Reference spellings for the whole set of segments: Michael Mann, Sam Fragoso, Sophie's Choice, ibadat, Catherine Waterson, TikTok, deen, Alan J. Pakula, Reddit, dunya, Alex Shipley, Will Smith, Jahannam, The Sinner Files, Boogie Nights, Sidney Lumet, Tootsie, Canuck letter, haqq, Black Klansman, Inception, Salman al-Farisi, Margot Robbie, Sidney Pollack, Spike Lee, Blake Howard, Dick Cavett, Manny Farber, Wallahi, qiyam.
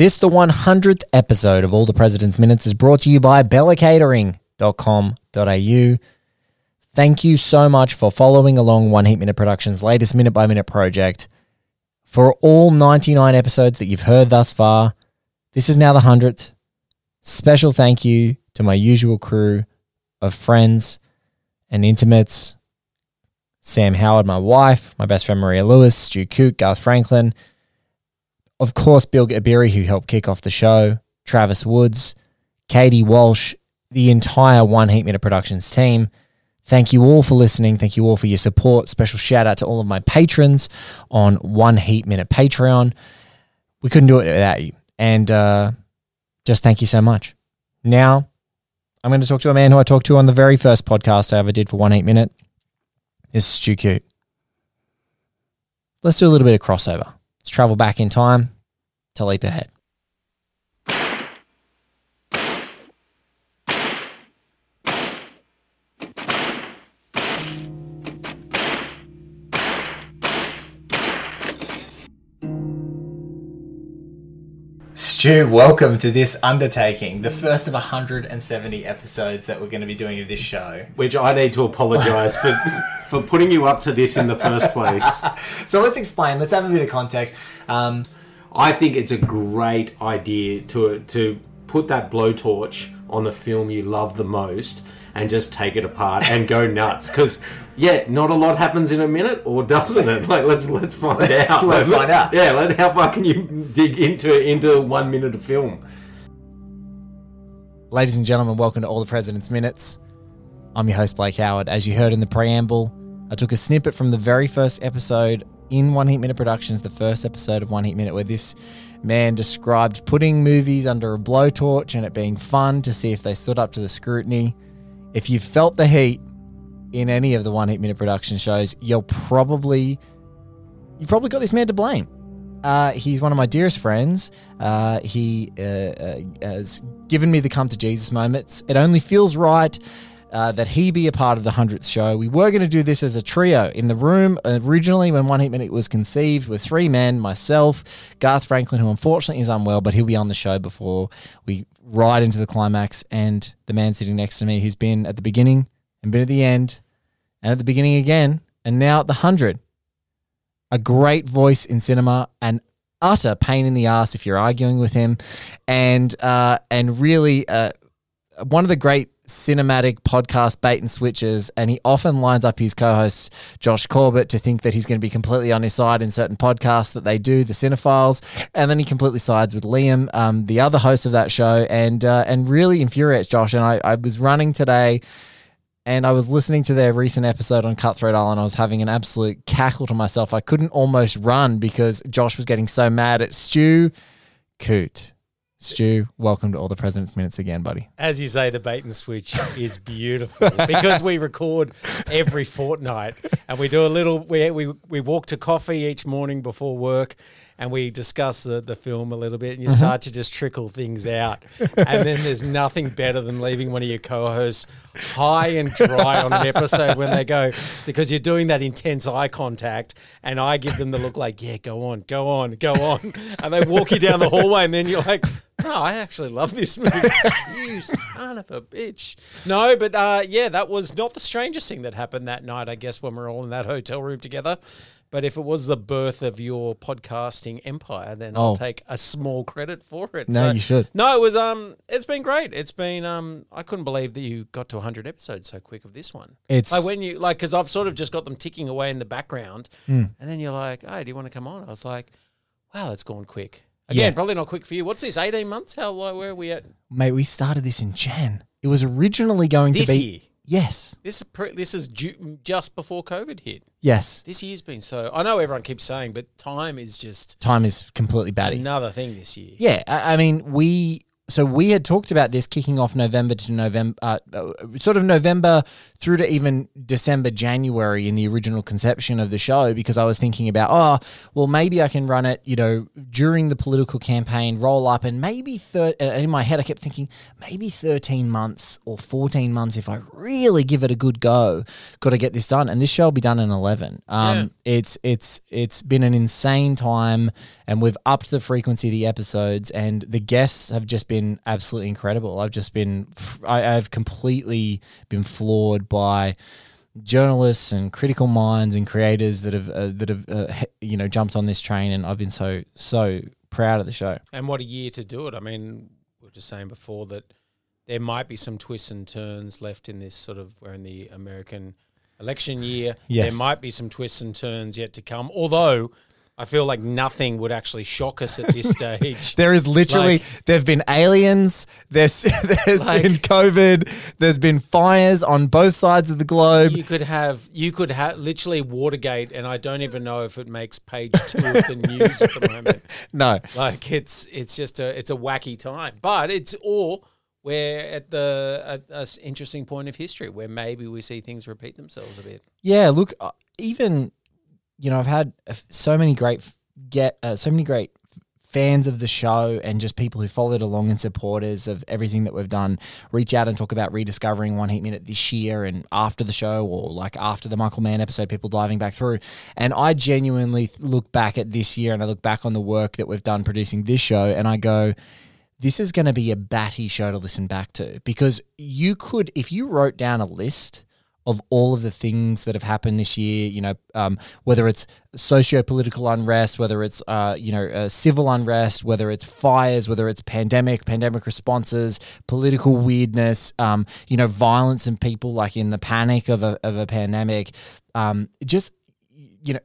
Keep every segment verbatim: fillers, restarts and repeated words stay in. This, the one hundredth episode of All The President's Minutes, is brought to you by bella catering dot com dot a u. Thank you so much for following along One Heat Minute Productions' latest minute-by-minute project. For all ninety-nine episodes that you've heard thus far, this is now the one hundredth. Special thank you to my usual crew of friends and intimates, Sam Howard, my wife, my best friend Maria Lewis, Stu Coote, Garth Franklin, of course Bill Gabiri, who helped kick off the show, Travis Woods, Katie Walsh, the entire One Heat Minute Productions team. Thank you all for listening. Thank you all for your support. Special shout out to all of my patrons on One Heat Minute Patreon. We couldn't do it without you. And uh, just thank you so much. Now, I'm going to talk to a man who I talked to on the very first podcast I ever did for One Heat Minute. This is Stu Coote. Let's do a little bit of crossover. Let's travel back in time to leap ahead. Stu, welcome to this undertaking, the first of one hundred seventy episodes that we're going to be doing of this show. Which I need to apologise for for putting you up to this in the first place. So let's explain, let's have a bit of context. Um, I think it's a great idea to to put that blowtorch on the film you love the most and just take it apart and go nuts, because... yeah, not a lot happens in a minute, or doesn't it? Like, let's let's find out. let's like, find out. Yeah, like, how far can you dig into into one minute of film? Ladies and gentlemen, welcome to All the President's Minutes. I'm your host, Blake Howard. As you heard in the preamble, I took a snippet from the very first episode in One Heat Minute Productions, the first episode of One Heat Minute, where this man described putting movies under a blowtorch and it being fun to see if they stood up to the scrutiny. If you felt the heat in any of the One Heat Minute Production shows, you'll probably, you've probably got this man to blame. Uh, he's one of my dearest friends. Uh, he uh, uh, has given me the come to Jesus moments. It only feels right uh, that he be a part of the one hundredth show. We were going to do this as a trio in the room. Originally, when One Heat Minute was conceived, with three men, myself, Garth Franklin, who unfortunately is unwell, but he'll be on the show before we ride into the climax, and the man sitting next to me who's been at the beginning and been at the end, and at the beginning again, and now at the hundred. A great voice in cinema, an utter pain in the ass if you're arguing with him, and uh, and really uh, one of the great cinematic podcast bait and switches, and he often lines up his co-host Josh Corbett to think that he's going to be completely on his side in certain podcasts that they do, the Cinephiles, and then he completely sides with Liam, um, the other host of that show, and, uh, and really infuriates Josh. And I, I was running today, and I was listening to their recent episode on Cutthroat Island. I was having an absolute cackle to myself. I couldn't almost run because Josh was getting so mad at Stu Coote. Stu, welcome to All the President's Minutes again, buddy. As you say, the bait and switch is beautiful because we record every fortnight and we do a little, we we, we walk to coffee each morning before work and we discuss the, the film a little bit, and you mm-hmm. start to just trickle things out. And then there's nothing better than leaving one of your co-hosts high and dry on an episode when they go, because you're doing that intense eye contact, and I give them the look like, yeah, go on, go on, go on. And they walk you down the hallway and then you're like, no, I actually love this movie. You son of a bitch. No, but uh, yeah, that was not the strangest thing that happened that night, I guess, when we were all in that hotel room together. But if it was the birth of your podcasting empire, then oh. I'll take a small credit for it. No, so, you should. No, it was um, it's been great. It's been um, I couldn't believe that you got to one hundred episodes so quick of this one. It's like when you like, because I've sort of just got them ticking away in the background, mm. and then you're like, "Hey, do you want to come on?" I was like, "Wow, it's gone quick." Again, yeah. Probably not quick for you. What's this? eighteen months? How like where are we at? Mate, we started this in January. It was originally going this to be year. Yes. This is pre- this is ju- just before COVID hit. Yes. This year's been so... I know everyone keeps saying, but time is just... Time is completely batty. Another thing this year. Yeah. I, I mean, we So we had talked about this kicking off November to November, uh, sort of November through to even December, January in the original conception of the show, because I was thinking about, oh, well, maybe I can run it, you know, during the political campaign, roll up, and maybe thir- and in my head I kept thinking maybe thirteen months or fourteen months if I really give it a good go, got to get this done. And this show will be done in eleven. Um, yeah. It's it's it's been an insane time, and we've upped the frequency of the episodes, and the guests have just been absolutely incredible. I've just been, I, I've completely been floored by journalists and critical minds and creators that have, uh, that have, uh, you know, jumped on this train, and I've been so, so proud of the show. And what a year to do it. I mean, we were just saying before that there might be some twists and turns left in this sort of, we're in the American election year. Yes. There might be some twists and turns yet to come, although I feel like nothing would actually shock us at this stage. There is literally, like, there've been aliens, there's there's like, been COVID, there's been fires on both sides of the globe. You could have, you could have literally Watergate, and I don't even know if it makes page two of the news at the moment. No, like it's it's just a it's a wacky time, but it's all. We're at the a, a interesting point of history where maybe we see things repeat themselves a bit. Yeah, look, even. You know, I've had so many great get uh, so many great fans of the show, and just people who followed along and supporters of everything that we've done reach out and talk about rediscovering One Heat Minute this year and after the show, or like after the Michael Mann episode, people diving back through. And I genuinely look back at this year, and I look back on the work that we've done producing this show, and I go, this is going to be a batty show to listen back to, because you could, if you wrote down a list of all of the things that have happened this year, you know, um, whether it's socio-political unrest, whether it's, uh, you know, uh, civil unrest, whether it's fires, whether it's pandemic, pandemic responses, political weirdness, um, you know, violence and people like in the panic of a, of a pandemic, um, just, you know,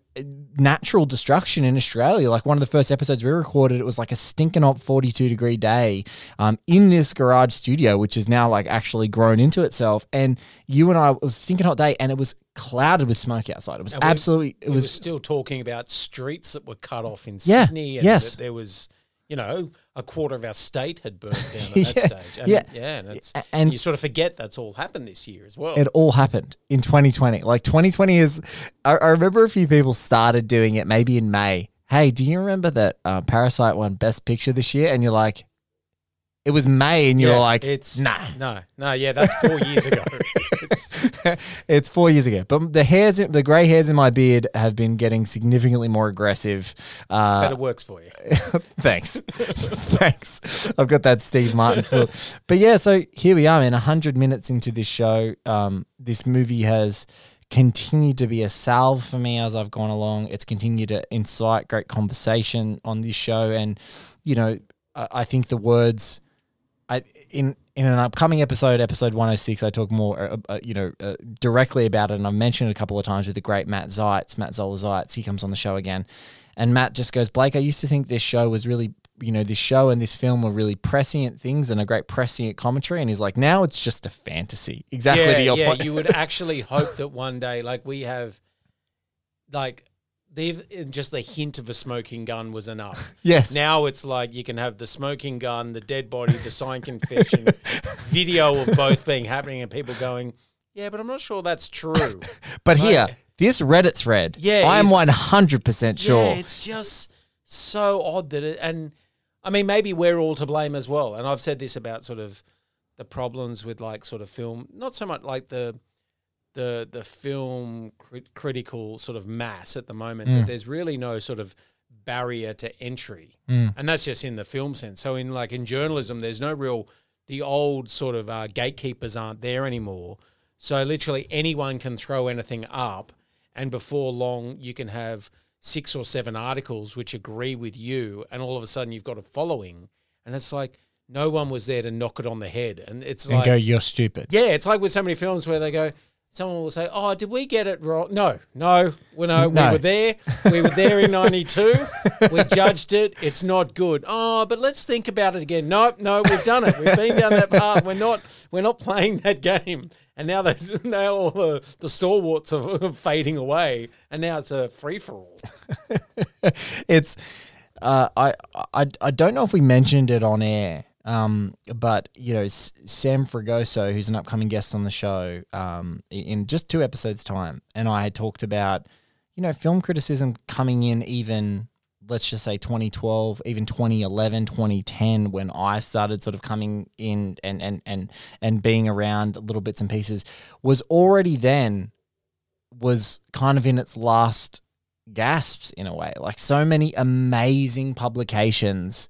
natural destruction in Australia. Like one of the first episodes we recorded, it was like a stinking hot forty-two degree day um, in this garage studio, which is now like actually grown into itself. And you and I, it was a stinking hot day, and it was clouded with smoke outside. It was and absolutely, we, it we was still talking about streets that were cut off in yeah, Sydney. And yes. There was, you know, a quarter of our state had burned down at yeah, that stage. And yeah. Yeah. And, it's, and you sort of forget that's all happened this year as well. It all happened in twenty twenty. Like twenty twenty is, I, I remember a few people started doing it maybe in May. Hey, do you remember that uh, Parasite won Best Picture this year? And you're like, it was May, and you're yeah, like, it's, nah. No, no, yeah, that's four years ago. It's, it's four years ago. But the hairs, the grey hairs in my beard have been getting significantly more aggressive. Uh, but it works for you. Thanks. Thanks. I've got that Steve Martin book. But yeah, so here we are, man, one hundred minutes into this show. Um, this movie has continued to be a salve for me as I've gone along. It's continued to incite great conversation on this show. And, you know, I, I think the words... I, in in an upcoming episode, episode one oh six, I talk more, uh, uh, you know, uh, directly about it, and I've mentioned it a couple of times with the great Matt Zeitz, Matt Zoller Seitz. He comes on the show again, and Matt just goes, Blake, I used to think this show was really, you know, this show and this film were really prescient things and a great prescient commentary, and he's like, now it's just a fantasy. Exactly yeah, to your yeah, point. Yeah, you would actually hope that one day, like we have, like... They've, just the hint of a smoking gun was enough. Yes. Now it's like you can have the smoking gun, the dead body, the signed confession, video of both being happening, and people going, yeah, but I'm not sure that's true. But like, here, this Reddit thread, yeah, I'm one hundred percent sure. Yeah, it's just so odd that it, and I mean, maybe we're all to blame as well. And I've said this about sort of the problems with like sort of film, not so much like the, the the film crit- critical sort of mass at the moment, mm. that there's really no sort of barrier to entry. Mm. And that's just in the film sense. So in like in journalism, there's no real, the old sort of uh, gatekeepers aren't there anymore. So literally anyone can throw anything up, and before long you can have six or seven articles which agree with you, and all of a sudden you've got a following. And it's like, no one was there to knock it on the head. And it's and like- And go, you're stupid. Yeah, it's like with so many films where they go, someone will say, oh, did we get it wrong? No, no, well, no, no, we were there. We were there in ninety-two. We judged it. It's not good. Oh, but let's think about it again. No, no, we've done it. We've been down that path. We're not We're not playing that game. And now those, now all the, the stalwarts are fading away, and now it's a free-for-all. It's uh, – I, I I don't know if we mentioned it on air, Um, but, you know, S- Sam Fragoso, who's an upcoming guest on the show, um, in just two episodes' time, and I had talked about, you know, film criticism coming in even, let's just say twenty twelve, even twenty eleven, twenty ten, when I started sort of coming in and and and and being around little bits and pieces, was already then was kind of in its last gasps in a way. Like, so many amazing publications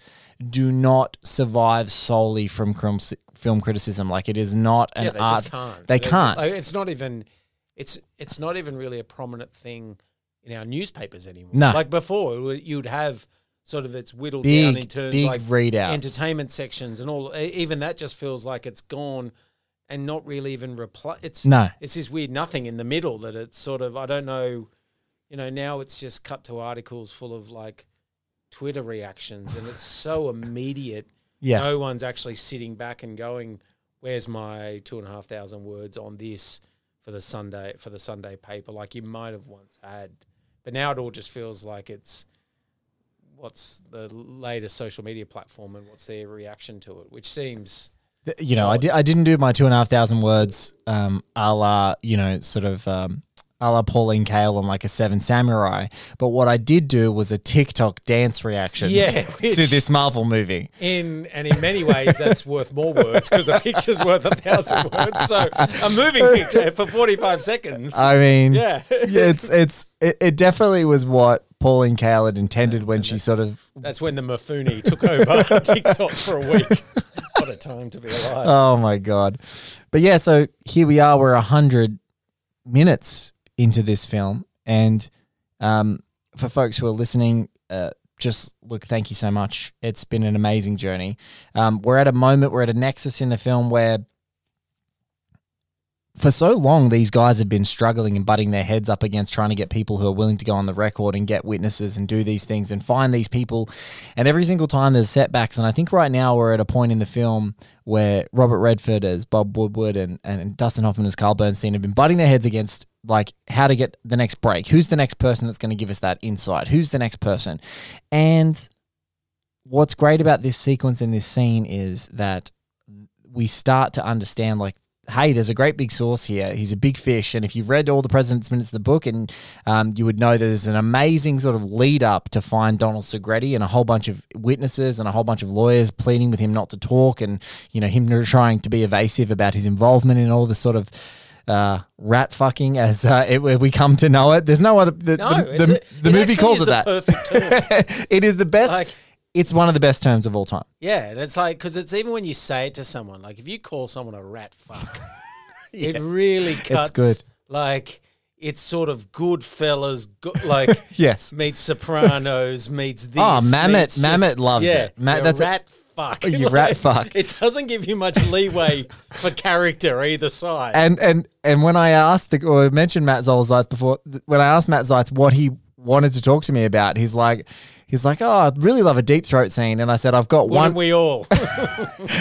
do not survive solely from film criticism. Like, it is not an yeah, they art. Just can't. They, they can't. It's not even. It's it's not even really a prominent thing in our newspapers anymore. No, like before, you'd have sort of it's whittled big, down in terms like readouts, entertainment sections, and all. Even that just feels like it's gone, and not really even reply. It's no. It's this weird nothing in the middle that it's sort of. I don't know. You know, now it's just cut to articles full of like Twitter reactions, and it's so immediate. Yes. No one's actually sitting back and going, where's my two and a half thousand words on this for the Sunday for the Sunday paper, like you might have once had. But now it all just feels like it's what's the latest social media platform and what's their reaction to it, which seems... You know, I, di- I didn't do my two and a half thousand words um, a la, you know, sort of... Um, a la Pauline Kael on like a Seven Samurai. But what I did do was a TikTok dance reaction yeah, to this Marvel movie. In And in many ways, that's worth more words because a picture's worth a thousand words. So a moving picture for forty-five seconds. I mean, yeah, yeah it's it's it, it definitely was what Pauline Kael had intended when and she sort of... That's when the Mifune took over TikTok for a week. What a time to be alive. Oh, my God. But yeah, so here we are. We're one hundred minutes into this film, and um, for folks who are listening, uh, just look, thank you so much. It's been an amazing journey. Um, we're at a moment, we're at a nexus in the film where for so long these guys have been struggling and butting their heads up against trying to get people who are willing to go on the record and get witnesses and do these things and find these people, and every single time there's setbacks. And I think right now we're at a point in the film where Robert Redford as Bob Woodward and, and Dustin Hoffman as Carl Bernstein have been butting their heads against like how to get the next break. Who's the next person that's going to give us that insight? Who's the next person? And what's great about this sequence in this scene is that we start to understand like, hey, there's a great big source here. He's a big fish. And if you've read All the President's Minutes, the book, and um, you would know there's an amazing sort of lead up to find Donald Segretti and a whole bunch of witnesses and a whole bunch of lawyers pleading with him not to talk and, you know, him trying to be evasive about his involvement in all the sort of Uh, rat fucking, as uh, it, we come to know it. There's no other. The, no, the, the, the movie calls it that. It is the best. Like, it's one of the best terms of all time. Yeah, and it's like because it's even when you say it to someone, like if you call someone a rat fuck, yeah, it really cuts. It's good. Like it's sort of Goodfellas, go- like yes, meets Sopranos, meets this. Oh, Mamet, Mamet loves yeah, it. Ma- that's rat. A- Fuck. You like, rat fuck. It doesn't give you much leeway for character either side. And and and when I asked, the, or I mentioned Matt Zoller Seitz before, when I asked Matt Zeitz what he wanted to talk to me about, he's like, he's like, oh, I'd really love a deep throat scene. And I said, I've got Wouldn't one. We all.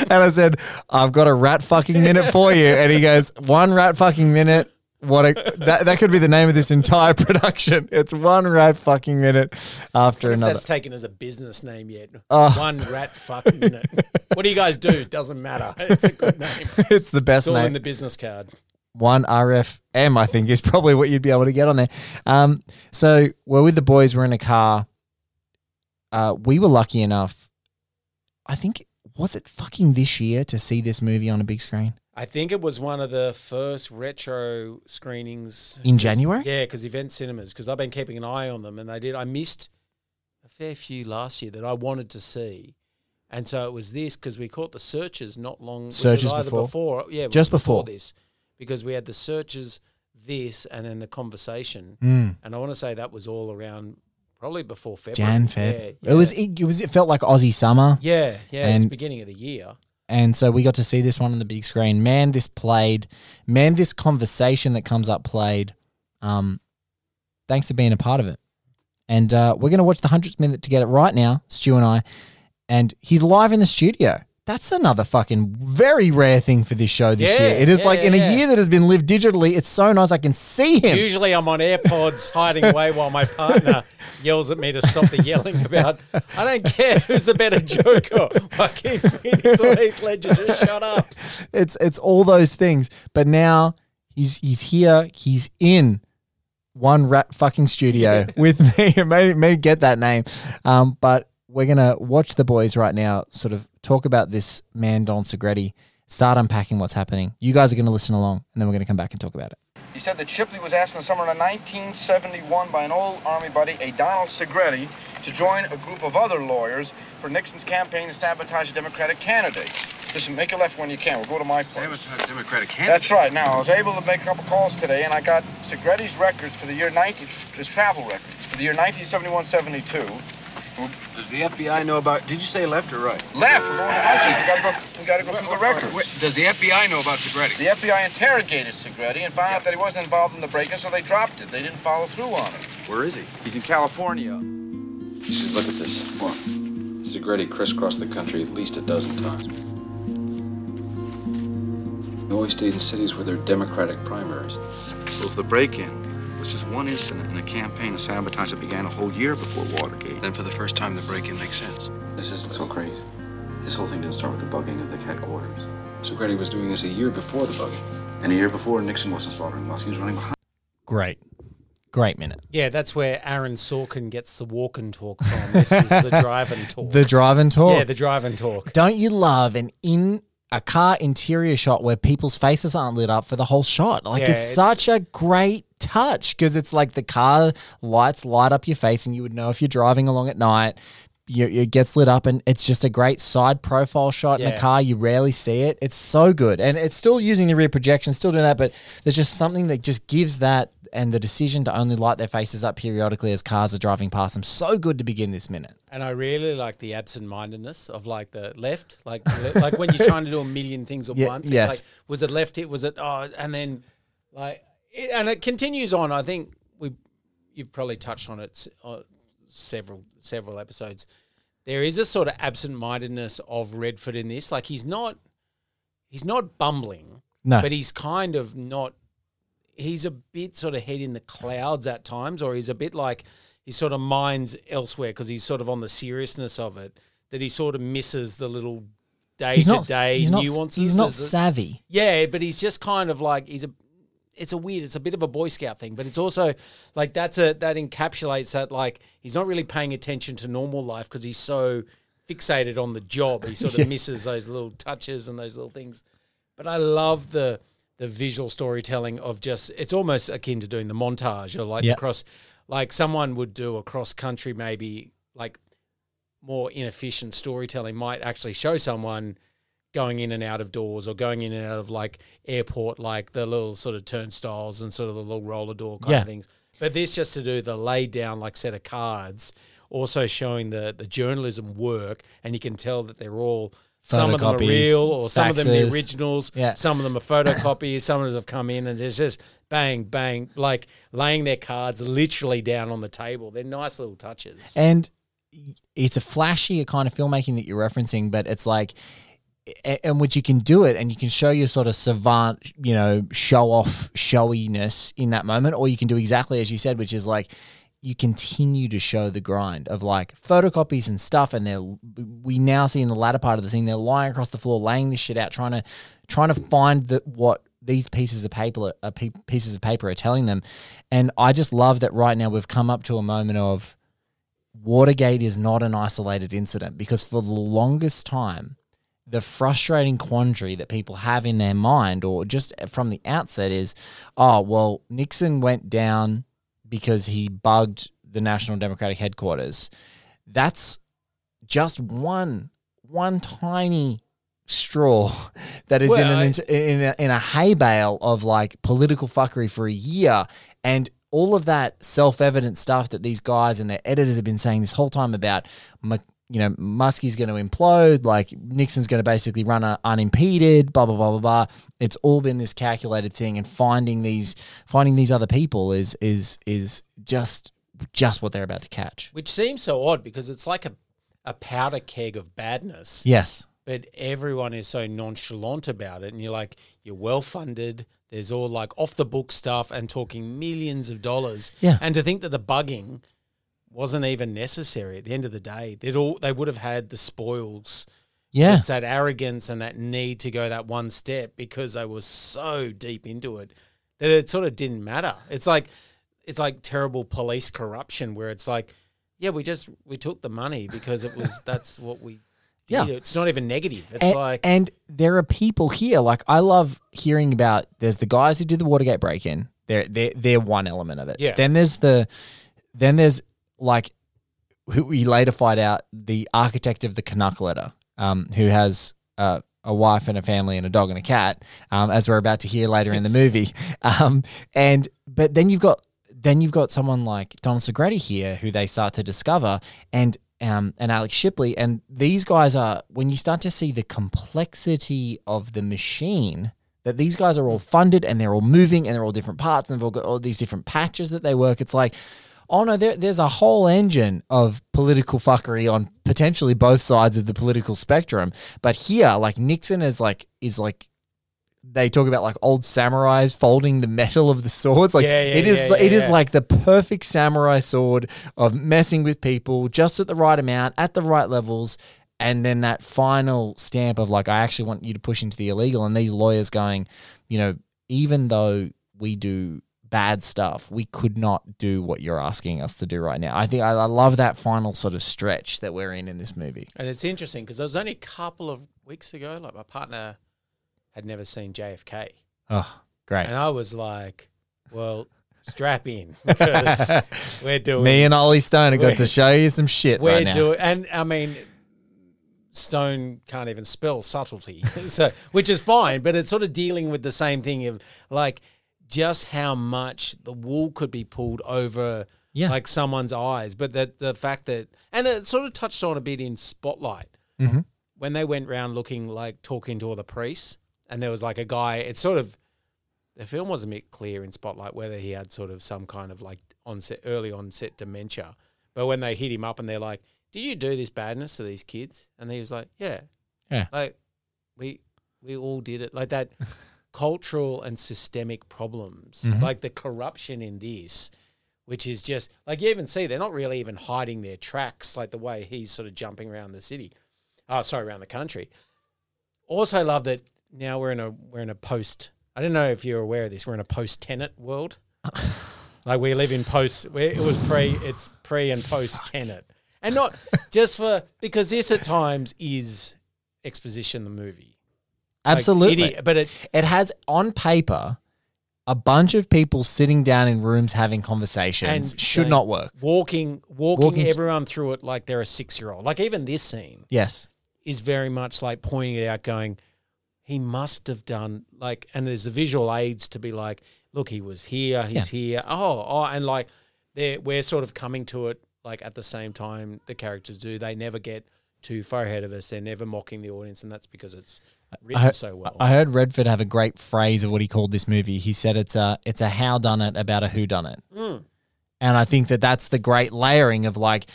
And I said, I've got a rat fucking minute for you. And he goes, one rat fucking minute. What a, that that could be the name of this entire production. It's one rat fucking minute after another. That's taken as a business name yet. Oh. One rat fucking minute. What do you guys do? Doesn't matter. It's a good name. It's the best it's all name. All in the business card. One R F M, I think, is probably what you'd be able to get on there. Um, so we're with the boys. We're in a car. Uh, we were lucky enough. I think was it fucking this year to see this movie on a big screen. I think it was one of the first retro screenings. In January? Yeah, because Event Cinemas, because I've been keeping an eye on them, and they did. I missed a fair few last year that I wanted to see. And so it was this, because we caught the Searchers not long. Searchers before. before? Yeah, just before. before this. Because we had the Searchers, this, and then the Conversation. Mm. And I want to say that was all around probably before February. Jan, Feb. Yeah, yeah. It, was, it, it was. It felt like Aussie summer. Yeah, yeah, and it was beginning of the year. And so we got to see this one on the big screen. Man, this played. Man, this Conversation that comes up played. Um, thanks for being a part of it. And uh, we're going to watch the hundredth minute to get it right now, Stu and I. And he's live in the studio That's another fucking very rare thing for this show this yeah, year. It is yeah, like in yeah. a year that has been lived digitally, it's so nice I can see him. Usually I'm on AirPods hiding away while my partner yells at me to stop the yelling about, I don't care who's the better joker. I keep meaning to Heath Ledger, just shut up. It's it's all those things. But now he's he's here, he's in one rat fucking studio with me. May, may get that name. Um, but we're going to watch the boys right now sort of talk about this man, Don Segretti, start unpacking what's happening. You guys are going to listen along, and then we're going to come back and talk about it. He said that Shipley was asked in the summer of nineteen seventy-one by an old Army buddy, a Donald Segretti, to join a group of other lawyers for Nixon's campaign to sabotage a Democratic candidate. Listen, make a left when you can. We'll go to my phone. Democratic candidate? That's right. Now, I was able to make a couple calls today, and I got Segretti's records for the year ninety, his travel records, for the year nineteen seventy-one seventy-two. Does the F B I know about... Did you say left or right? Left. We're going to hunches. We gotta go, we gotta go through the records. Wait, does the F B I know about Segretti? The F B I interrogated Segretti and found yeah. out that he wasn't involved in the break-in, so they dropped it. They didn't follow through on it. Where is he? He's in California. You should look at this. What? Segretti crisscrossed the country at least a dozen times. He always stayed in cities where there are Democratic primaries. Well, if the break-in... It's just one incident in a campaign of sabotage that began a whole year before Watergate. Then for the first time, the break-in makes sense. This isn't so crazy. This whole thing didn't start with the bugging of the headquarters. Segretti was doing this a year before the bugging. And a year before, Nixon wasn't slaughtering Musk. He was running behind. Great. Great minute. Yeah, that's where Aaron Sorkin gets the walk and talk from. This is the drive and talk. The drive and talk. Yeah, the drive and talk. Don't you love an in... a car interior shot where people's faces aren't lit up for the whole shot. Like yeah, it's, it's such a great touch because it's like the car lights light up your face and you would know if you're driving along at night, you, it gets lit up and it's just a great side profile shot yeah. in a car. You rarely see it. It's so good. And it's still using the rear projection, still doing that, but there's just something that just gives that and the decision to only light their faces up periodically as cars are driving past them. So good to begin this minute. And I really like the absent-mindedness of like the left, like like when you're trying to do a million things at yeah, once. Yes. It's like, was it left? It was it. Oh, and then like, it, and it continues on. I think we, you've probably touched on it uh, several several episodes. There is a sort of absent-mindedness of Redford in this. Like he's not, he's not bumbling, no, but he's kind of not. He's a bit sort of head in the clouds at times, or he's a bit like. His sort of mind's elsewhere because he's sort of on the seriousness of it that he sort of misses the little day he's to not, day he's nuances. Not, he's not savvy. Yeah, but he's just kind of like he's a. It's a weird. It's a bit of a Boy Scout thing, but it's also like that's a that encapsulates that like he's not really paying attention to normal life because he's so fixated on the job. He sort of yeah. misses those little touches and those little things. But I love the the visual storytelling of just. It's almost akin to doing the montage or like yep. across. Like someone would do a cross-country maybe like more inefficient storytelling might actually show someone going in and out of doors or going in and out of like airport, like the little sort of turnstiles and sort of the little roller door kind yeah. of things. But this just to do the lay down like set of cards, also showing the, the journalism work and you can tell that they're all – some of them are real or some faxes. Of them the originals. Yeah. Some of them are photocopies. Some of them have come in and it's just bang, bang, like laying their cards literally down on the table. They're nice little touches. And it's a flashier kind of filmmaking that you're referencing, but it's like – and which you can do it and you can show your sort of savant, you know, show-off showiness in that moment or you can do exactly as you said, which is like – you continue to show the grind of like photocopies and stuff. And they're, we now see in the latter part of the scene, they're lying across the floor, laying this shit out, trying to, trying to find that what these pieces of paper, are, pieces of paper are telling them. And I just love that right now we've come up to a moment of Watergate is not an isolated incident because for the longest time, the frustrating quandary that people have in their mind or just from the outset is, oh, well, Nixon went down because he bugged the National Democratic headquarters. That's just one, one tiny straw that is well, in, an, in, a, in a hay bale of like political fuckery for a year. And all of that self-evident stuff that these guys and their editors have been saying this whole time about, you know, Muskie's going to implode, like Nixon's going to basically run un- unimpeded, blah, blah, blah, blah, blah. It's all been this calculated thing and finding these finding these other people is is is just just what they're about to catch. Which seems so odd because it's like a, a powder keg of badness. Yes. but everyone is so nonchalant about it. And you're like, you're well funded. There's all like off the book stuff and talking millions of dollars. Yeah. And to think that the bugging wasn't even necessary at the end of the day. They'd all, they would have had the spoils. Yeah. It's that arrogance and that need to go that one step because they were so deep into it that it sort of didn't matter. It's like, it's like terrible police corruption where it's like, yeah, we just, we took the money because it was, that's what we did. Yeah. It's not even negative. It's and, like. And there are people here, like I love hearing about, there's the guys who did the Watergate break-in. They're, they're, they're one element of it. Yeah. Then there's the, then there's like, who we later find out, the architect of the Canuck letter, um, who has uh, a wife and a family and a dog and a cat, um, as we're about to hear later in the movie. Um, and, but then you've got, Then you've got someone like Donald Segretti here who they start to discover, and um, and Alex Shipley. And these guys are, when you start to see the complexity of the machine, that these guys are all funded and they're all moving and they're all different parts and they've all got all these different patches that they work. It's like, oh no, there, there's a whole engine of political fuckery on potentially both sides of the political spectrum. But here, like Nixon is like, is like, they talk about like old samurais folding the metal of the swords. Like yeah, yeah, it is, yeah, yeah, it is yeah. like the perfect samurai sword of messing with people just at the right amount, at the right levels. And then that final stamp of like, I actually want you to push into the illegal. And these lawyers going, you know, even though we do bad stuff, we could not do what you're asking us to do right now. I think I, I love that final sort of stretch that we're in in this movie. And it's interesting because there was only a couple of weeks ago, like my partner had never seen J F K. Oh, great. And I was like, well, strap in because we're doing... Me and Ollie Stone have got to show you some shit we're right now. Doing, and, I mean, Stone can't even spell subtlety, so which is fine, but it's sort of dealing with the same thing of, like, just how much the wool could be pulled over, yeah. like, someone's eyes. But that the fact that... And it sort of touched on a bit in Spotlight. Mm-hmm. When they went round looking, like, talking to all the priests, and there was like a guy, it's sort of, the film wasn't a bit clear in Spotlight whether he had sort of some kind of like onset, early onset dementia. But when they hit him up and they're like, did you do this badness to these kids? And he was like, yeah. Yeah. Like we, we all did it. Like that cultural and systemic problems, mm-hmm. like the corruption in this, which is just like, you even see, they're not really even hiding their tracks. Like the way he's sort of jumping around the city, oh, sorry, around the country. Also love that. Now we're in a we're in a post. I don't know if you're aware of this. We're in a post Tenet world. Like we live in post. It was pre. It's pre and post Tenet, and not just for because this at times is exposition. The movie, absolutely, like, it is, but it it has on paper a bunch of people sitting down in rooms having conversations and should not work. Walking, walking, walking everyone through it like they're a six year old. Like even this scene, yes, is very much like pointing it out, going. He must have done like, and there's the visual aids to be like, look, he was here, he's yeah. here. Oh, oh, and like, they're we're sort of coming to it like at the same time the characters do. They never get too far ahead of us. They're never mocking the audience, and that's because it's written heard, so well. I heard Redford have a great phrase of what he called this movie. He said it's a it's a how done it about a who done it, mm. and I think that that's the great layering of like.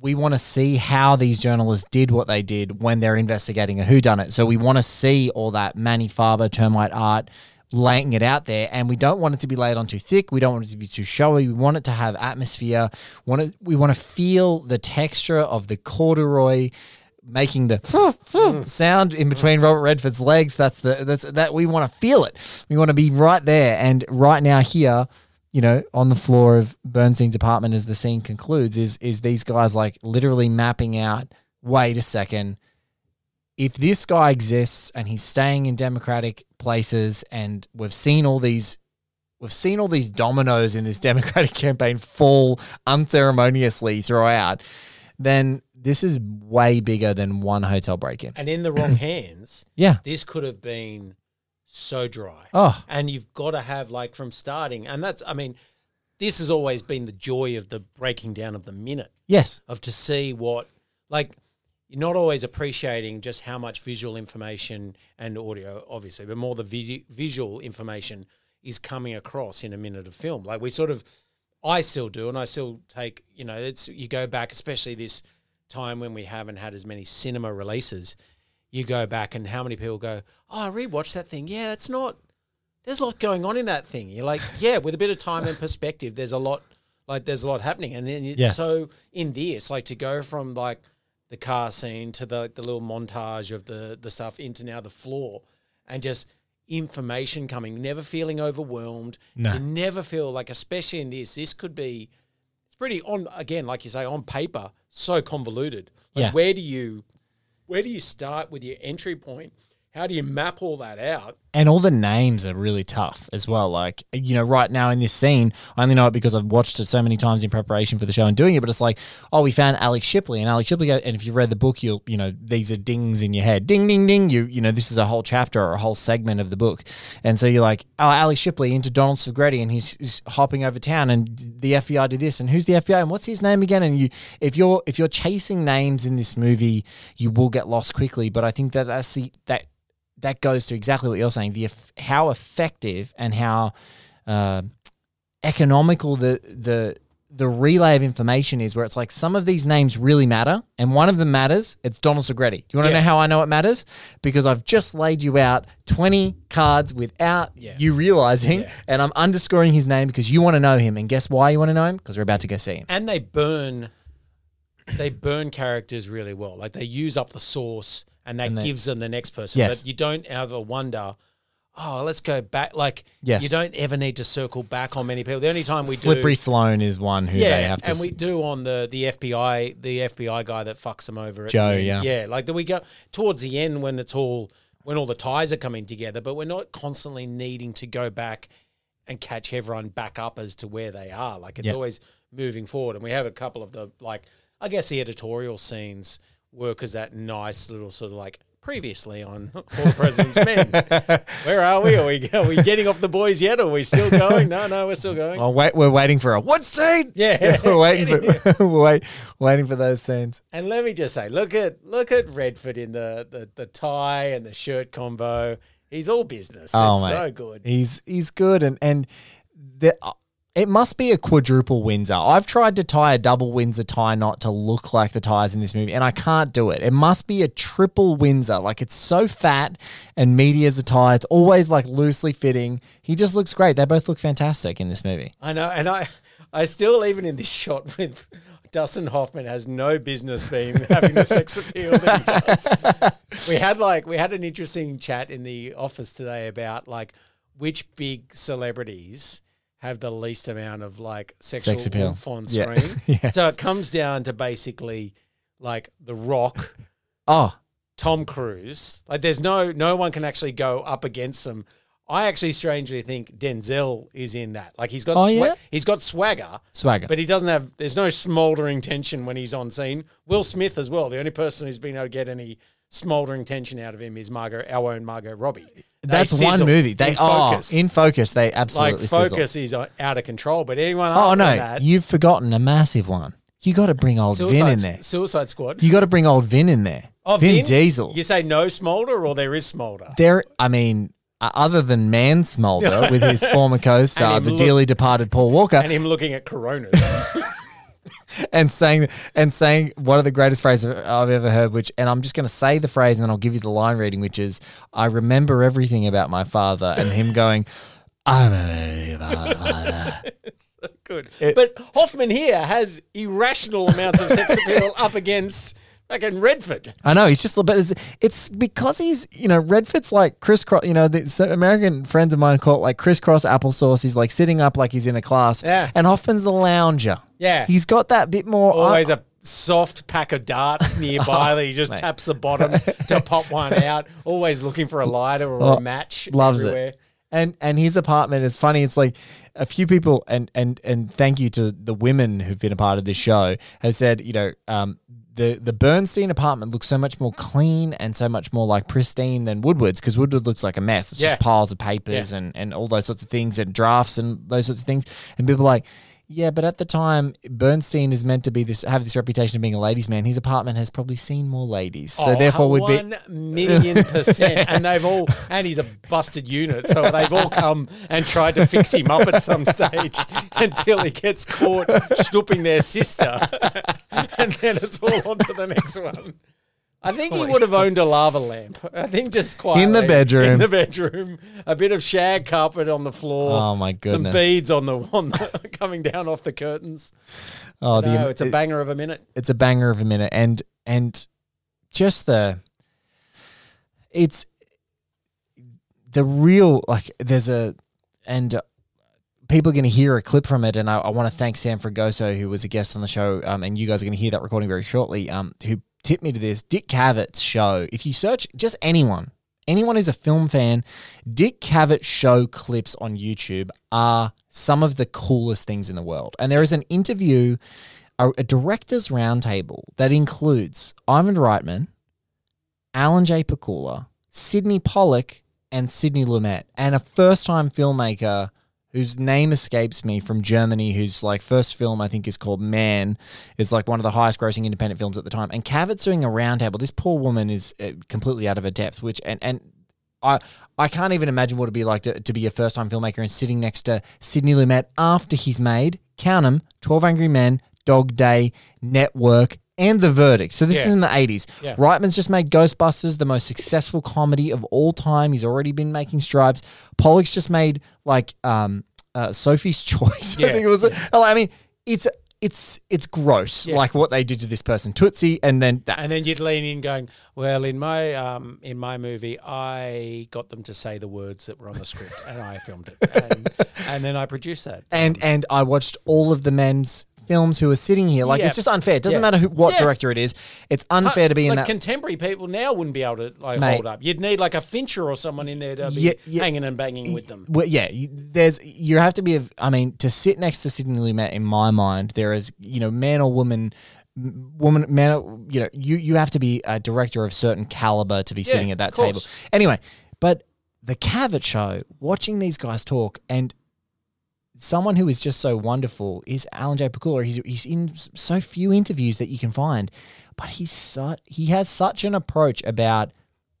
We want to see how these journalists did what they did when they're investigating a whodunit. So we want to see all that Manny Farber, termite art, laying it out there. And we don't want it to be laid on too thick. We don't want it to be too showy. We want it to have atmosphere. Want it, we want to feel the texture of the corduroy making the sound in between Robert Redford's legs. That's the that's that we want to feel it. We want to be right there. And right now here, you know, on the floor of Bernstein's apartment as the scene concludes is is these guys like literally mapping out, wait a second, if this guy exists and he's staying in democratic places and we've seen all these we've seen all these dominoes in this democratic campaign fall unceremoniously throughout, then this is way bigger than one hotel break-in. And in the wrong hands, yeah, this could have been so dry. Oh. And you've got to have like from starting. And that's, I mean, this has always been the joy of the breaking down of the minute. Yes. Of to see what, like, you're not always appreciating just how much visual information and audio, obviously, but more the vi- visual information is coming across in a minute of film. Like we sort of, I still do, and I still take, you know, it's, you go back, especially this time when we haven't had as many cinema releases, you go back and how many people go, oh, I rewatched that thing. Yeah, it's not, there's a lot going on in that thing. You're like, yeah, with a bit of time and perspective, there's a lot, like there's a lot happening. And then it's yes. so in this, like to go from like the car scene to the the little montage of the the stuff into now the floor and just information coming, never feeling overwhelmed. No. You never feel like, especially in this, this could be, it's pretty on, again, like you say, on paper, so convoluted. Like yeah. where do you, where do you start with your entry point? How do you map all that out? And all the names are really tough as well. Like, you know, right now in this scene, I only know it because I've watched it so many times in preparation for the show and doing it, but it's like, oh, we found Alex Shipley. And Alex Shipley, and if you've read the book, you'll, you know, these are dings in your head. Ding, ding, ding. You you know, this is a whole chapter or a whole segment of the book. And so you're like, oh, Alex Shipley into Donald Segretti, and he's, he's hopping over town, and the F B I did this, and who's the F B I, and what's his name again? And you, if you're if you're chasing names in this movie, you will get lost quickly. But I think that that's the, that, that goes to exactly what you're saying, the how effective and how uh, economical the the the relay of information is, where it's like some of these names really matter, and one of them matters. It's Donald Segretti. You want to yeah. know how I know it matters? Because I've just laid you out twenty cards without yeah. you realizing, yeah. and I'm underscoring his name because you want to know him. And guess why you want to know him? Because we're about to go see him. And they burn, they burn characters really well. Like they use up the source. And that and then, gives them the next person. Yes. But you don't ever wonder, oh, let's go back. Like, yes. you don't ever need to circle back on many people. The only time we Slippery do. Slippery Sloan is one who yeah, they have to. And we do on the the F B I, the F B I guy that fucks them over. Joe, at the end. yeah. Yeah. Like, we go towards the end when it's all, when all the ties are coming together, but we're not constantly needing to go back and catch everyone back up as to where they are. Like, it's yep. always moving forward. And we have a couple of the, like, I guess the editorial scenes. Work as that nice little sort of like previously on All The President's Men. Where are we? Are we are we getting off the boys yet? Are we still going? No, no, we're still going. Oh, wait, we're waiting for a what scene? Yeah, yeah we're waiting for we're wait, waiting for those scenes. And let me just say, look at look at Redford in the the, the tie and the shirt combo. He's all business. Oh, it's mate. so good. He's he's good, and and the. It must be a quadruple Windsor. I've tried to tie a double Windsor tie knot to look like the ties in this movie, and I can't do it. It must be a triple Windsor. Like, it's so fat and meaty as a tie. It's always, like, loosely fitting. He just looks great. They both look fantastic in this movie. I know, and I, I still, even in this shot with Dustin Hoffman, has no business being having the sex appeal that he does. We had, like, we had an interesting chat in the office today about, like, which big celebrities have the least amount of like sexual Sex appeal on screen. Yeah. yes. So it comes down to basically like The Rock, oh, Tom Cruise. Like there's no, no one can actually go up against them. I actually strangely think Denzel is in that. Like he's got, oh, swa- yeah? he's got swagger, swagger, but he doesn't have, there's no smoldering tension when he's on scene. Will Smith as well. The only person who's been able to get any smoldering tension out of him is Margot, our own Margot Robbie. They That's sizzle. one movie. They in focus. are in focus. They absolutely like focus sizzle. is out of control. But anyone, oh no, that, you've forgotten a massive one. You got to bring old Suicide, Vin in there. Suicide Squad. You got to bring old Vin in there. Oh, Vin, Vin Diesel. You say no smolder, or there is smolder. There, I mean, uh, other than Man Smolder with his former co-star, the look, dearly departed Paul Walker, and him looking at Coronas. And saying and saying one of the greatest phrases I've ever heard, which, and I'm just going to say the phrase and then I'll give you the line reading, which is, I remember everything about my father, and him going, I remember my father. It's so good. It, but Hoffman here has irrational amounts of sex appeal up against like in Redford. I know, he's just a little bit, it's, it's because he's, you know, Redford's like crisscross, you know, the, so American friends of mine call it like crisscross applesauce. He's like sitting up like he's in a class. Yeah. And Hoffman's the lounger. Yeah. He's got that bit more. Always uh, a soft pack of darts nearby oh, that he just mate. taps the bottom to pop one out. Always looking for a lighter or oh, a match. Loves everywhere. it. And and his apartment is funny. It's like a few people, and and and thank you to the women who've been a part of this show, has said, you know, um, The the Bernstein apartment looks so much more clean and so much more like pristine than Woodward's, because Woodward looks like a mess. It's yeah. just piles of papers yeah. and, and all those sorts of things and drafts and those sorts of things. And people are like, Yeah, but at the time, Bernstein is meant to be this have this reputation of being a ladies' man. His apartment has probably seen more ladies, so oh, therefore would be one million percent. And they've all and he's a busted unit, so they've all come and tried to fix him up at some stage until he gets caught stooping their sister, and then it's all on to the next one. I think he would have owned a lava lamp. I think just quietly. In the bedroom. In the bedroom. A bit of shag carpet on the floor. Oh, my goodness. Some beads on the, on the coming down off the curtains. Oh, no, the, it's a banger of a minute. It's a banger of a minute. And and just the – it's the real – like there's a – and people are going to hear a clip from it. And I, I want to thank Sam Fragoso, who was a guest on the show, um, and you guys are going to hear that recording very shortly, um, who – tip me to this, Dick Cavett's show. If you search just anyone, anyone who's a film fan, Dick Cavett show clips on YouTube are some of the coolest things in the world. And there is an interview, a, a director's roundtable that includes Ivan Reitman, Alan J. Pakula, Sidney Pollack, and Sidney Lumet, and a first-time filmmaker whose name escapes me from Germany, whose like first film I think is called Man, is like one of the highest grossing independent films at the time. And Cavett's doing a roundtable. This poor woman is completely out of her depth, which and and I I can't even imagine what it'd be like to, to be a first time filmmaker and sitting next to Sidney Lumet after he's made, count 'em, twelve Angry Men, Dog Day, Network, and The Verdict. So this yeah. is in the eighties. Yeah. Reitman's just made Ghostbusters, the most successful comedy of all time. He's already been making strides. Pollock's just made like um, uh, Sophie's Choice. Yeah. I think it was. Yeah. I mean, it's it's it's gross. Yeah. Like what they did to this person, Tootsie, and then that. And then you'd lean in, going, "Well, in my um, in my movie, I got them to say the words that were on the script, and I filmed it, and, and then I produced that, and um, and I watched all of the men's." films who are sitting here. Like, yeah. it's just unfair. It doesn't yeah. matter who, what yeah. director it is. It's unfair but, to be in like that. Contemporary people now wouldn't be able to like Mate. hold up. You'd need like a Fincher or someone in there to be yeah, yeah. hanging and banging with them. Well, yeah. There's, you have to be, a, I mean, to sit next to Sidney Lumet in my mind, there is, you know, man or woman, woman, man, you know, you, you have to be a director of certain caliber to be yeah, sitting at that table. Anyway, but the Cavett show, watching these guys talk and someone who is just so wonderful is Alan J. Pakula. He's he's in so few interviews that you can find, but he's su- he has such an approach about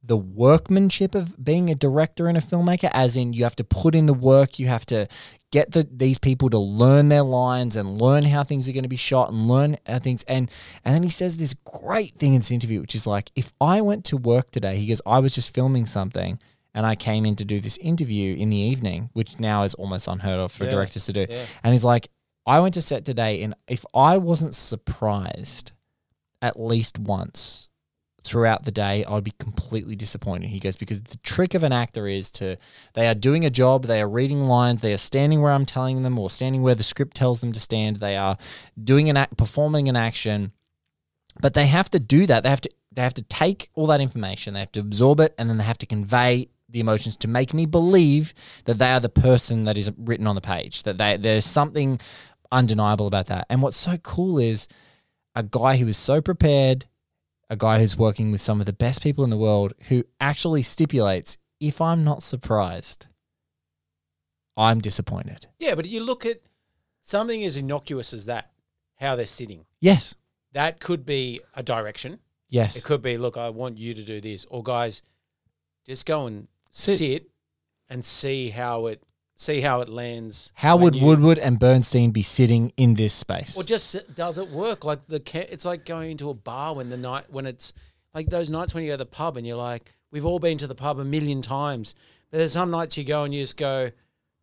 the workmanship of being a director and a filmmaker, as in you have to put in the work, you have to get the, these people to learn their lines and learn how things are going to be shot and learn how things. And, and then he says this great thing in this interview, which is like, if I went to work today, he goes, I was just filming something, and I came in to do this interview in the evening, which now is almost unheard of for yeah, directors to do. Yeah. And he's like, I went to set today, and if I wasn't surprised at least once throughout the day, I'd be completely disappointed. He goes, because the trick of an actor is to, they are doing a job, they are reading lines, they are standing where I'm telling them or standing where the script tells them to stand. They are doing an act, performing an action, but they have to do that. They have to, they have to take all that information, they have to absorb it, and then they have to convey the emotions to make me believe that they are the person that is written on the page, that they, there's something undeniable about that. And what's so cool is a guy who is so prepared, a guy who's working with some of the best people in the world, who actually stipulates, if I'm not surprised, I'm disappointed. Yeah, but you look at something as innocuous as that, how they're sitting. Yes. That could be a direction. Yes. It could be, look, I want you to do this. Or guys, just go and sit, sit and see how it see how it lands. How would you, Woodward and Bernstein be sitting in this space? Or just does it work? Like the it's like going to a bar when the night when it's like those nights when you go to the pub and you're like, we've all been to the pub a million times, but there's some nights you go and you just go,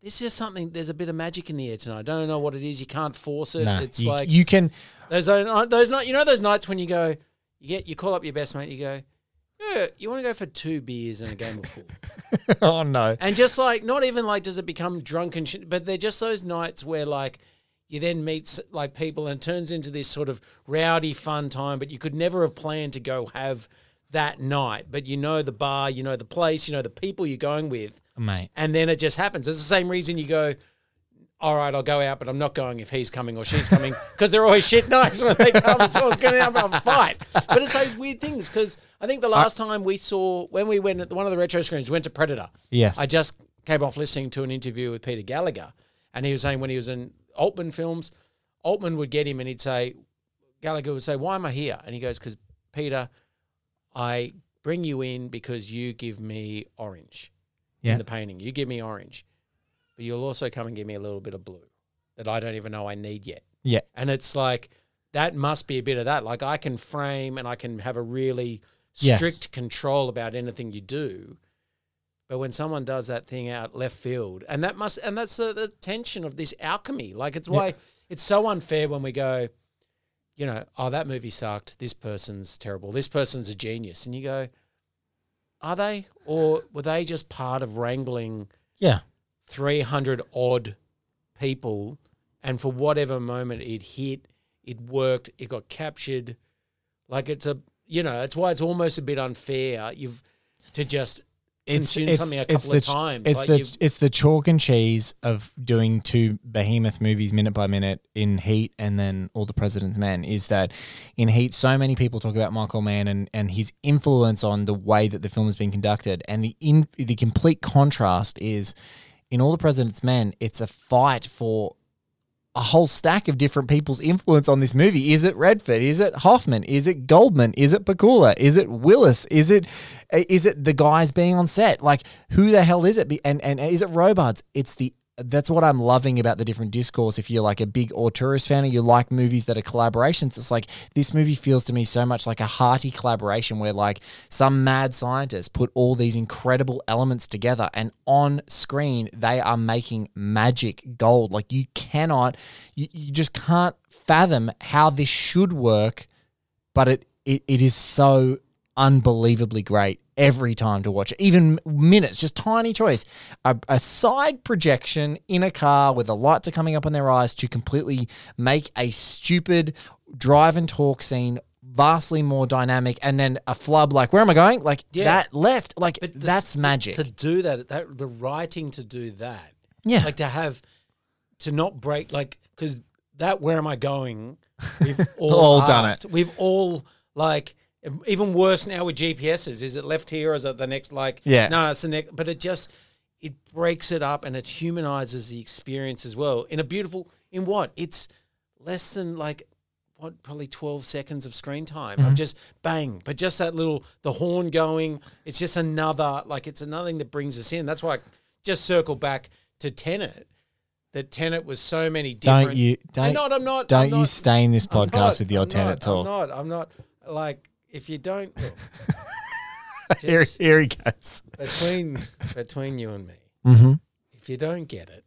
there's just something. There's a bit of magic in the air tonight. I don't know what it is. You can't force it. Nah, it's you, like you can. Those those night you know those nights when you go. You get you call up your best mate. You go, yeah, you want to go for two beers and a game of pool? Oh no! And just like not even like does it become drunk and shit, but they're just those nights where like you then meet like people and it turns into this sort of rowdy fun time. But you could never have planned to go have that night. But you know the bar, you know the place, you know the people you're going with, mate. And then it just happens. It's the same reason you go, all right, I'll go out, but I'm not going if he's coming or she's coming, because they're always shit nice when they come and someone's going out and fight. But it's those weird things, because I think the last I, time we saw, when we went at one of the retro screens, we went to Predator. Yes. I just came off listening to an interview with Peter Gallagher, and he was saying when he was in Altman films, Altman would get him and he'd say, Gallagher would say, why am I here? And he goes, because Peter, I bring you in because you give me orange yeah. in the painting. You give me orange, but you'll also come and give me a little bit of blue that I don't even know I need yet. Yeah. And it's like, that must be a bit of that. Like, I can frame and I can have a really strict yes. control about anything you do. But when someone does that thing out left field, and that must, and that's the, the tension of this alchemy. Like, it's why yeah. it's so unfair when we go, you know, oh, that movie sucked. This person's terrible. This person's a genius. And you go, are they? Or were they just part of wrangling yeah. three hundred odd people? And for whatever moment it hit, it worked, it got captured. Like, it's a, you know, it's why it's almost a bit unfair. You've to just, It's, it's, something a couple it's, the, of times. It's, like the, it's the chalk and cheese of doing two behemoth movies minute by minute in Heat and then All the President's Men, is that in Heat so many people talk about Michael Mann and, and his influence on the way that the film has been conducted, and the in, the complete contrast is in All the President's Men, it's a fight for a whole stack of different people's influence on this movie. Is it Redford? Is it Hoffman? Is it Goldman? Is it Pakula? Is it Willis? Is it is it the guys being on set? Like, who the hell is it? And and is it Robards? It's the that's what I'm loving about the different discourse. If you're like a big Autourus fan or you like movies that are collaborations, it's like this movie feels to me so much like a hearty collaboration where like some mad scientist put all these incredible elements together and on screen they are making magic gold. Like, you cannot, you, you just can't fathom how this should work, but it, it, it is so unbelievably great every time to watch it, even minutes, just tiny choice, a, a side projection in a car with the lights are coming up on their eyes to completely make a stupid drive and talk scene vastly more dynamic, and then a flub like, where am I going? Like yeah. that left, like but that's the, magic. To do that, that, the writing to do that, yeah, like to have, to not break, like, because that where am I going, we've all, all done it. We've all like... Even worse now with G P Ses, is it left here or is it the next, like, yeah. no, it's the next, but it just, it breaks it up and it humanizes the experience as well in a beautiful, in what? It's less than like, what, probably twelve seconds of screen time mm-hmm. of just bang, but just that little, the horn going, it's just another, like it's another thing that brings us in. That's why I just circle back to Tenet. That Tenet was so many different. Don't you, don't, I'm not, I'm not, don't I'm not, you stain this podcast not, with your I'm Tenet not, talk. I'm not, I'm not, like. If you don't, look, here, here he goes. Between between you and me, mm-hmm. if you don't get it,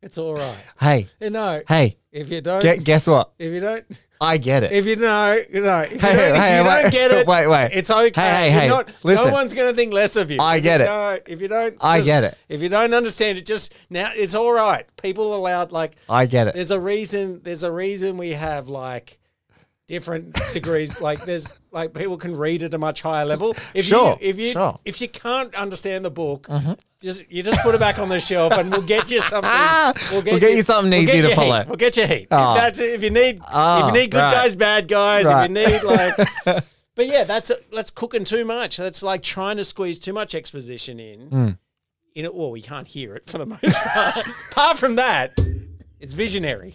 it's all right. Hey, you know, hey, if you don't, get, guess what? If you don't, I get it. If you know, you know, if you hey, don't, hey, if you hey, don't wait, get it, wait, wait, it's okay. Hey, hey, hey not, listen, no one's going to think less of you. I if get you it. Go, if you don't, just, I get it. If you don't understand it, just now, it's all right. People allowed, like, I get it. There's a reason. There's a reason we have like. Different degrees, like there's like people can read at a much higher level. If sure, you if you sure. if you can't understand the book, mm-hmm. just you just put it back on the shelf, and we'll get you something. We'll get, we'll get you, you something we'll easy to follow. Heat. We'll get you heat. Oh. If, that's, if you need, oh, if you need good right. guys, bad guys. Right. If you need like, but yeah, that's that's cooking too much. That's like trying to squeeze too much exposition in. Mm. In it, well, we can't hear it for the most part. Apart from that, it's visionary.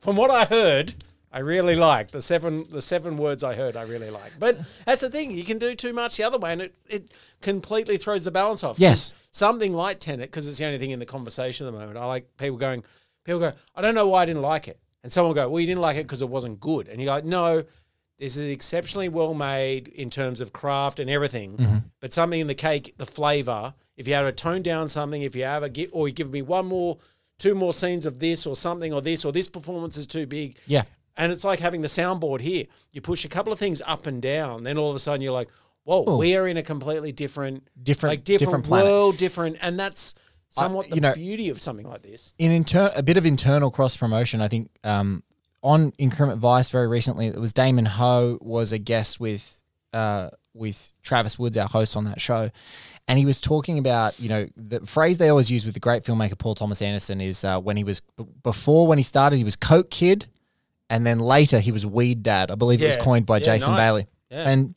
From what I heard. I really like the seven the seven words I heard I really like. But that's the thing. You can do too much the other way and it, it completely throws the balance off. Yes. Something like Tenet, because it's the only thing in the conversation at the moment. I like people going, people go, I don't know why I didn't like it. And someone will go, well, you didn't like it because it wasn't good. And you're like, no, this is exceptionally well made in terms of craft and everything. Mm-hmm. But something in the cake, the flavour, if you have to tone down something, if you have a, or you give me one more, two more scenes of this or something or this or this performance is too big. Yeah. And it's like having the soundboard here. You push a couple of things up and down, then all of a sudden you're like, whoa, Ooh. we are in a completely different, different, like different, different world, different. And that's somewhat I, you the know, beauty of something like this. In inter- a bit of internal cross-promotion, I think um, on Inherent Vice very recently, it was Damon Ho was a guest with uh, with Travis Woods, our host on that show. And he was talking about, you know, the phrase they always use with the great filmmaker Paul Thomas Anderson is uh, when he was, b- before when he started, he was Coke Kid. And then later he was Weed Dad. I believe yeah. it was coined by yeah, Jason nice. Bailey. Yeah. And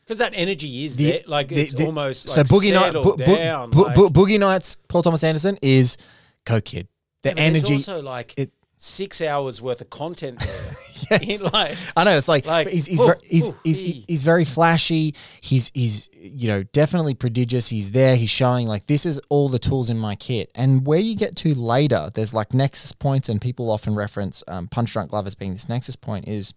because that energy is the, there. Like the, it's the, almost so like Boogie Nights, Bo- Bo- Bo- Bo- Boogie Nights, Paul Thomas Anderson is Coke Kid. The yeah, energy. There's also like it, six hours worth of content there. Yes. like, I know. It's like, like he's he's, ooh, very, he's, ooh, he's, he's he's very flashy. He's he's you know definitely prodigious. He's there. He's showing like this is all the tools in my kit. And where you get to later, there's like nexus points, and people often reference um, Punch Drunk Love as being this nexus point is.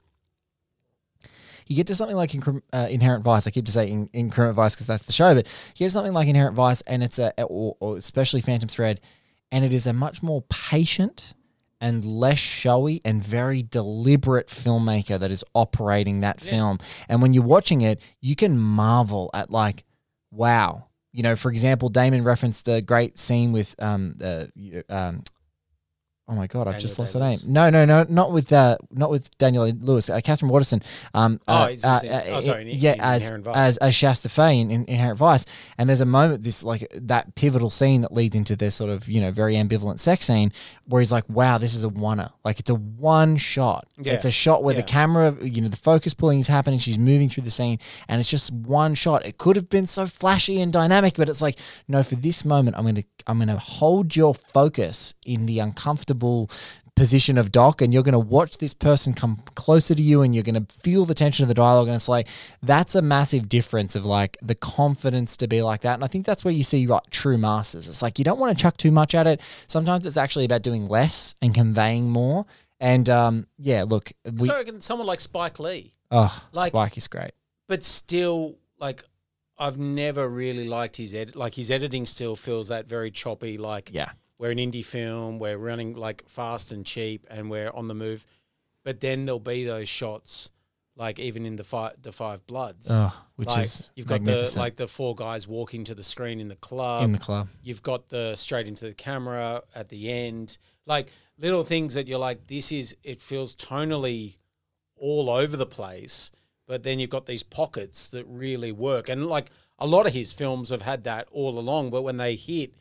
You get to something like uh, Inherent Vice. I keep to say in, Inherent Vice because that's the show, but you get to something like Inherent Vice, and it's a or, or especially Phantom Thread, and it is a much more patient and less showy and very deliberate filmmaker that is operating that yeah. film. And when you're watching it, you can marvel at like, wow, you know. For example, Damon referenced the great scene with um uh, um. Oh my God! I've Daniel just lost Day-Lewis. the name. No, no, no, not with uh, not with Daniel Lewis. Uh, Catherine Waterson. Um, oh, uh, uh, uh, oh, sorry. In, yeah, in as, as as Shasta Faye in, in Inherent Vice. And there's a moment, this like that pivotal scene that leads into this sort of you know very ambivalent sex scene where he's like, "Wow, this is a oneer. Like it's a one shot. Yeah. It's a shot where yeah. the camera, you know, the focus pulling is happening. She's moving through the scene, and it's just one shot. It could have been so flashy and dynamic, but it's like, no, for this moment, I'm gonna I'm gonna hold your focus in the uncomfortable position of dock, and you're going to watch this person come closer to you, and you're going to feel the tension of the dialogue. And it's like, that's a massive difference of like the confidence to be like that. And I think that's where you see like true masters. It's like, you don't want to chuck too much at it. Sometimes it's actually about doing less and conveying more. And um, yeah, look, we, so someone like Spike Lee, oh, like, Spike is great, but still like, I've never really liked his edit. Like his editing still feels that very choppy, like, yeah. We're an indie film, we're running like fast and cheap, and we're on the move. But then there'll be those shots, like even in the five, the Five Bloods, oh, which like, is you've got the like the four guys walking to the screen in the club. In the club, you've got the straight into the camera at the end, like little things that you're like, this is. It feels tonally all over the place, but then you've got these pockets that really work, and like a lot of his films have had that all along. But when they hit.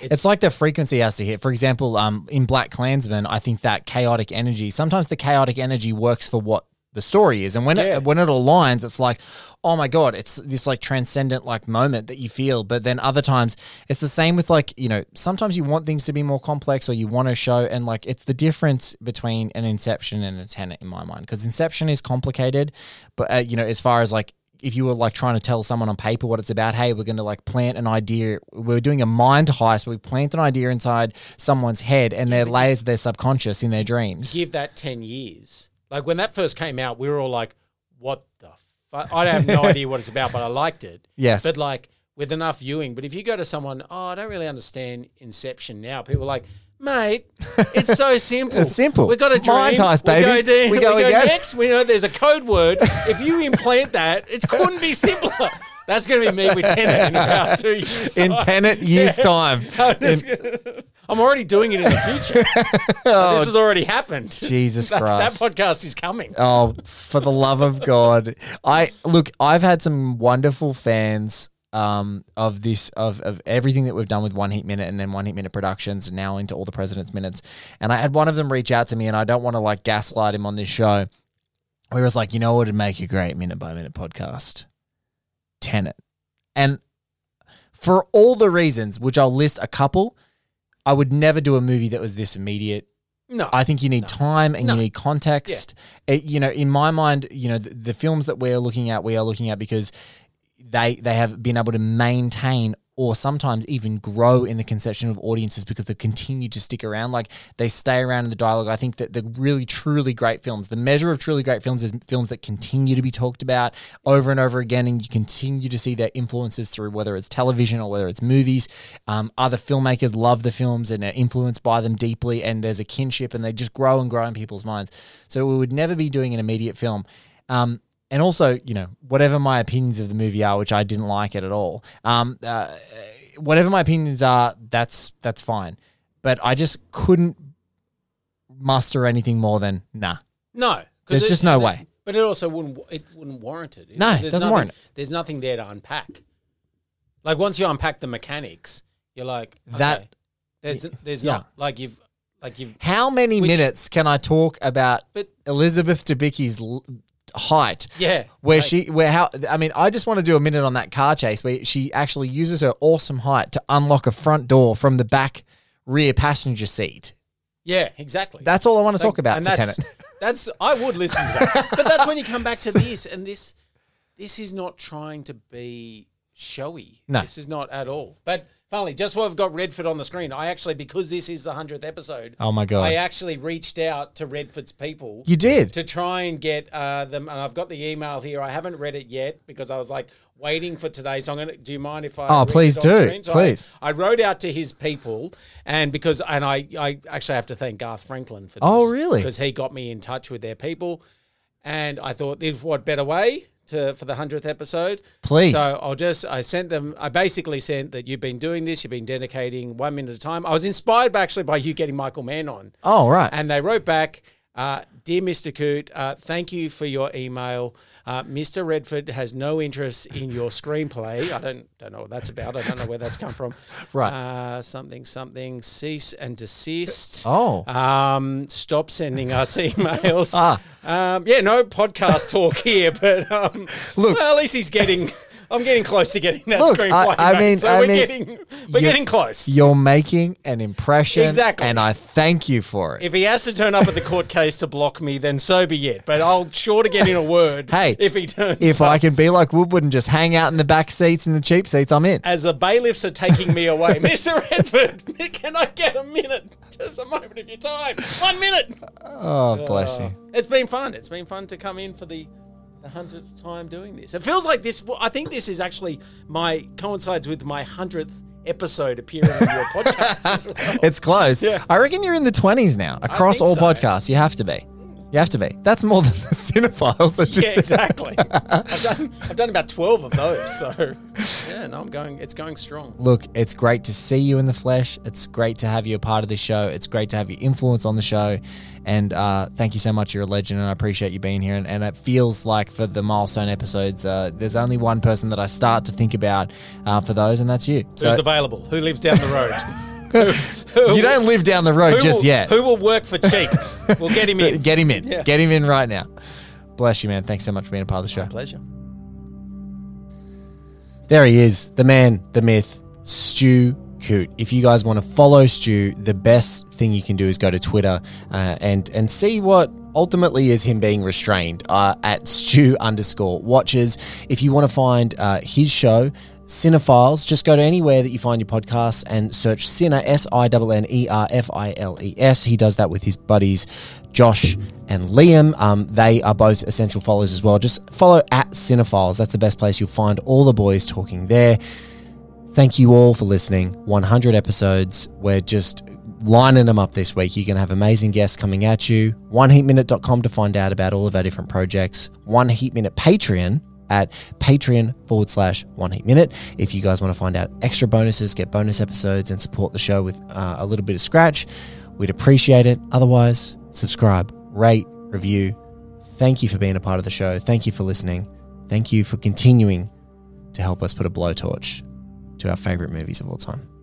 It's, it's like the frequency has to hit. For example, um, in Black Klansman, I think that chaotic energy, sometimes the chaotic energy works for what the story is. And when yeah. it, when it aligns, it's like, oh my God, it's this like transcendent like moment that you feel. But then other times it's the same with like, you know, sometimes you want things to be more complex or you want to show. And like, it's the difference between an Inception and a Tenet in my mind, because Inception is complicated, but uh, you know, as far as like, if you were like trying to tell someone on paper what it's about, hey, we're going to like plant an idea. We're doing a mind heist. We plant an idea inside someone's head and yeah, their layers of their subconscious in their dreams. Give that ten years. Like when that first came out, we were all like, what the fuck? I have no idea what it's about, but I liked it. Yes. But like with enough viewing. But if you go to someone, oh, I don't really understand Inception now. People are like, mate, it's so simple. It's simple. We've got a dream. Mind heist, baby. We go, down, we go, we go next. We know there's a code word. If you implant that, it couldn't be simpler. That's going to be me with Tenet in about two years. In Tenet years' yeah. time. I'm, in, I'm already doing it in the future. Oh, this has already happened. Jesus that, Christ. That podcast is coming. Oh, for the love of God. I Look, I've had some wonderful fans. Um, of this, of of everything that we've done with One Heat Minute and then One Heat Minute Productions, and now into All the President's Minutes. And I had one of them reach out to me, and I don't want to like gaslight him on this show. Where he was like, you know what would make a great minute by minute podcast? Tenet. And for all the reasons, which I'll list a couple, I would never do a movie that was this immediate. No, I think you need no, time and no. you need context. Yeah. It, you know, in my mind, you know, the, the films that we're looking at, we are looking at because. They they have been able to maintain or sometimes even grow in the conception of audiences because they continue to stick around. Like they stay around in the dialogue. I think that the really, truly great films, the measure of truly great films is films that continue to be talked about over and over again, and you continue to see their influences through whether it's television or whether it's movies. Um, other filmmakers love the films and are influenced by them deeply, and there's a kinship, and they just grow and grow in people's minds. So we would never be doing an immediate film. Um, And also, you know, whatever my opinions of the movie are, which I didn't like it at all, um, uh, whatever my opinions are, that's that's fine. But I just couldn't muster anything more than, nah. No. There's just no way. But it also wouldn't it wouldn't warrant it. No, it doesn't nothing, warrant it. There's nothing there to unpack. Like once you unpack the mechanics, you're like, okay, that, there's, there's yeah. not. Like you've... like you've. How many which, minutes can I talk about but, Elizabeth Debicki's... L- height yeah where right. she where how I mean I just want to do a minute on that car chase where she actually uses her awesome height to unlock a front door from the back rear passenger seat Yeah, exactly. That's all I want to like, talk about and for that's, Tenet. That's I would listen to that. But that's when you come back to this, and this this is not trying to be showy. No. This is not at all. But finally, just while I've got Redford on the screen, I actually, because this is the hundredth episode, oh my God. I actually reached out to Redford's people. You did? To try and get uh, them, and I've got the email here. I haven't read it yet because I was like waiting for today. So I'm gonna, do you mind if I? Oh, read please do, so please. I, I wrote out to his people, and because, and I, I actually have to thank Garth Franklin for this. Oh, really? Because he got me in touch with their people, and I thought, there's what better way to for the hundredth episode? Please. So I'll just, I sent them, I basically sent that you've been doing this, you've been dedicating one minute at a time. I was inspired by, actually by you getting Michael Mann on. Oh, right. And they wrote back, uh, dear Mister Coote, uh, thank you for your email. Uh, Mister Redford has no interest in your screenplay. I don't don't know what that's about. I don't know where that's come from. Right. Uh, something, something, cease and desist. Oh. Um, stop sending us emails. Ah. Um, yeah, no podcast talk here, but um, look, well, at least he's getting... I'm getting close to getting that Look, screenplay. I, I mean, so I we're mean, getting we're getting close. You're making an impression, exactly, and I thank you for it. If he has to turn up at the court case to block me, then so be it. But I'll sure to get in a word. Hey, if he turns, if up. I can be like Woodward and just hang out in the back seats and the cheap seats, I'm in. As the bailiffs are taking me away, Mister Redford, can I get a minute, just a moment of your time? One minute. Oh, oh bless you. It's been fun. It's been fun to come in for the hundredth time doing this. It feels like this. I think this is actually my coincides with my hundredth episode appearing on your podcast as well. It's close. Yeah. I reckon you're in the twenties now across all so. podcasts. You have to be. You have to be. That's more than the Cinephiles. At yeah, exactly. I've done, I've done about twelve of those. So yeah, no, I'm going. It's going strong. Look, it's great to see you in the flesh. It's great to have you a part of the show. It's great to have your influence on the show. And uh, thank you so much. You're a legend, and I appreciate you being here. And, and it feels like for the milestone episodes, uh, there's only one person that I start to think about uh, for those, and that's you. So, who's available? Who lives down the road? who, who you will, don't live down the road just will, yet. Who will work for cheap? We'll get him in. Get him in. Yeah. Get him in right now. Bless you, man. Thanks so much for being a part of the show. My pleasure. There he is, the man, the myth, Stu Coote. If you guys want to follow Stu, the best thing you can do is go to Twitter uh, and and see what ultimately is him being restrained uh, at Stu underscore watches. If you want to find uh, his show, Cinephiles, just go to anywhere that you find your podcasts and search Cine, S I N N E R F I L E S. He does that with his buddies, Josh and Liam. Um, they are both essential followers as well. Just follow at Cinephiles. That's the best place. You'll find all the boys talking there. Thank you all for listening. one hundred episodes. We're just lining them up this week. You're going to have amazing guests coming at you. one heat minute dot com to find out about all of our different projects. One Heat Minute Patreon at Patreon forward slash One Heat Minute. If you guys want to find out extra bonuses, get bonus episodes, and support the show with uh, a little bit of scratch, we'd appreciate it. Otherwise, subscribe, rate, review. Thank you for being a part of the show. Thank you for listening. Thank you for continuing to help us put a blowtorch to our favorite movies of all time.